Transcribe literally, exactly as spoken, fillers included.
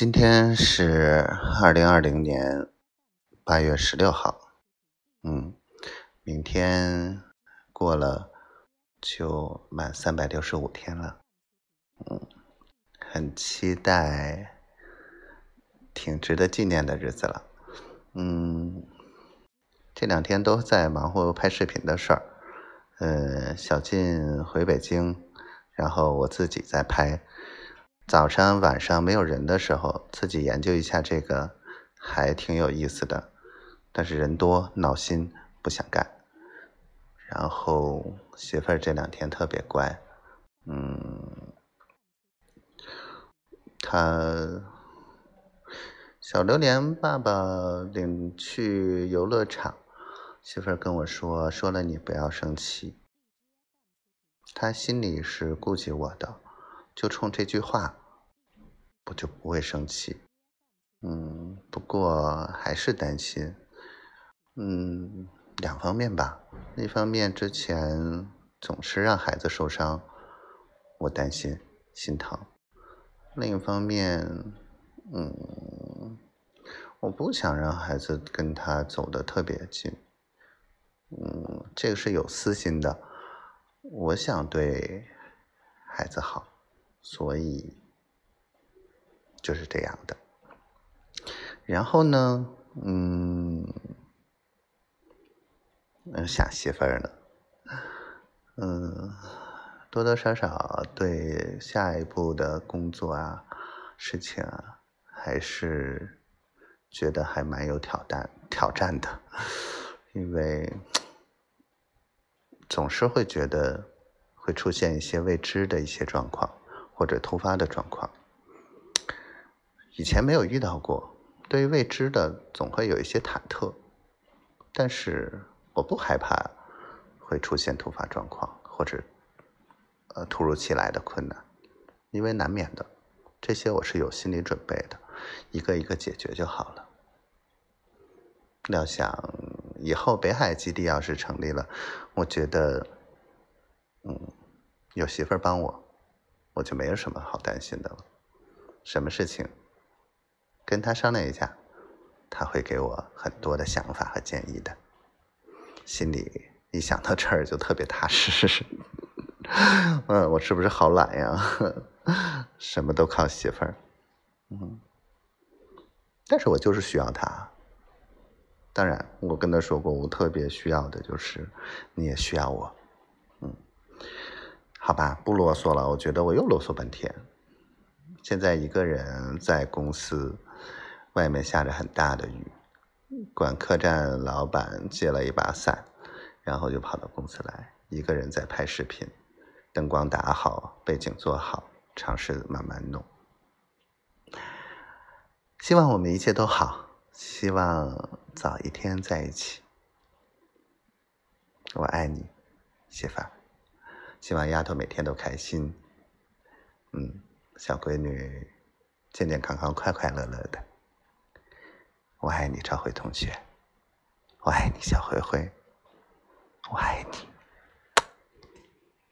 今天是二零二零年八月十六号，嗯，明天过了就满三百六十五天了，嗯，很期待，挺值得纪念的日子了。嗯，这两天都在忙活拍视频的事儿，呃，小进回北京，然后我自己在拍。早上晚上没有人的时候自己研究一下，这个还挺有意思的，但是人多闹心不想干。然后媳妇儿这两天特别乖，嗯，她小榴莲爸爸领去游乐场，媳妇儿跟我说说了你不要生气，她心里是顾及我的，就冲这句话我就不会生气，嗯，不过还是担心，嗯，两方面吧。一方面之前总是让孩子受伤，我担心心疼；另一方面，嗯，我不想让孩子跟他走得特别近，嗯，这个是有私心的，我想对孩子好，所以就是这样的。然后呢，嗯，想媳妇儿呢，嗯，多多少少对下一步的工作啊、事情啊，还是觉得还蛮有挑战挑战的，因为总是会觉得会出现一些未知的一些状况或者突发的状况。以前没有遇到过，对于未知的总会有一些忐忑，但是我不害怕会出现突发状况或者呃突如其来的困难，因为难免的，这些我是有心理准备的，一个一个解决就好了。料想以后北海基地要是成立了，我觉得嗯，有媳妇儿帮我，我就没有什么好担心的了。什么事情跟他商量一下，他会给我很多的想法和建议的，心里一想到这儿就特别踏实。嗯，我是不是好懒呀？什么都靠媳妇儿。嗯，但是我就是需要他。当然，我跟他说过，我特别需要的就是你也需要我。嗯，好吧，不啰嗦了。我觉得我又啰嗦半天。现在一个人在公司，外面下着很大的雨，管客栈老板借了一把伞，然后就跑到公司来，一个人在拍视频，灯光打好，背景做好，尝试慢慢弄。希望我们一切都好，希望早一天在一起。我爱你，媳妇儿。希望丫头每天都开心，嗯，小闺女健健康康、快快乐乐的。我爱你，赵辉同学。我爱你，小灰灰。我爱你。